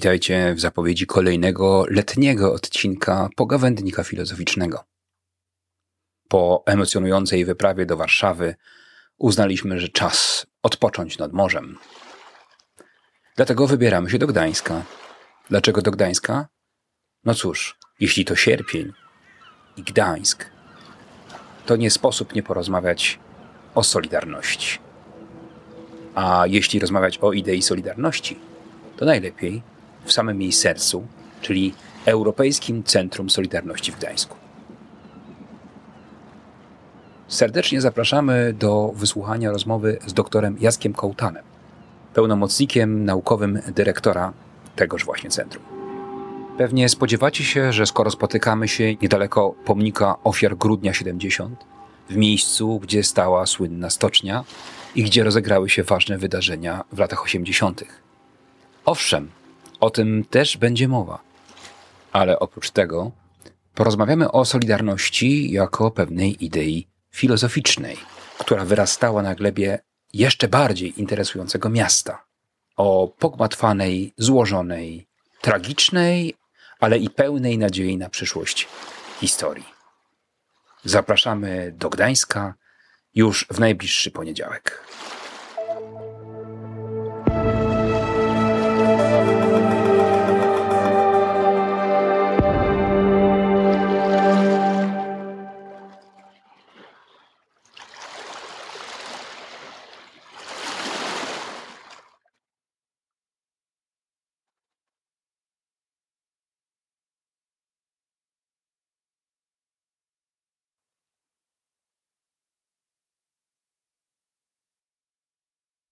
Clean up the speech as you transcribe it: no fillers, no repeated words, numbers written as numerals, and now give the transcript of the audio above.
Witajcie w zapowiedzi kolejnego letniego odcinka Pogawędnika Filozoficznego. Po emocjonującej wyprawie do Warszawy uznaliśmy, że czas odpocząć nad morzem. Dlatego wybieramy się do Gdańska. Dlaczego do Gdańska? No cóż, jeśli to sierpień i Gdańsk, to nie sposób nie porozmawiać o Solidarności. A jeśli rozmawiać o idei Solidarności, to najlepiej w samym jej sercu, czyli Europejskim Centrum Solidarności w Gdańsku. Serdecznie zapraszamy do wysłuchania rozmowy z doktorem Jackiem Kołtanem, pełnomocnikiem naukowym dyrektora tegoż właśnie centrum. Pewnie spodziewacie się, że skoro spotykamy się niedaleko pomnika ofiar Grudnia 70, w miejscu, gdzie stała słynna stocznia i gdzie rozegrały się ważne wydarzenia w latach 80. Owszem, o tym też będzie mowa, ale oprócz tego porozmawiamy o Solidarności jako pewnej idei filozoficznej, która wyrastała na glebie jeszcze bardziej interesującego miasta, o pogmatwanej, złożonej, tragicznej, ale i pełnej nadziei na przyszłość historii. Zapraszamy do Gdańska już w najbliższy poniedziałek.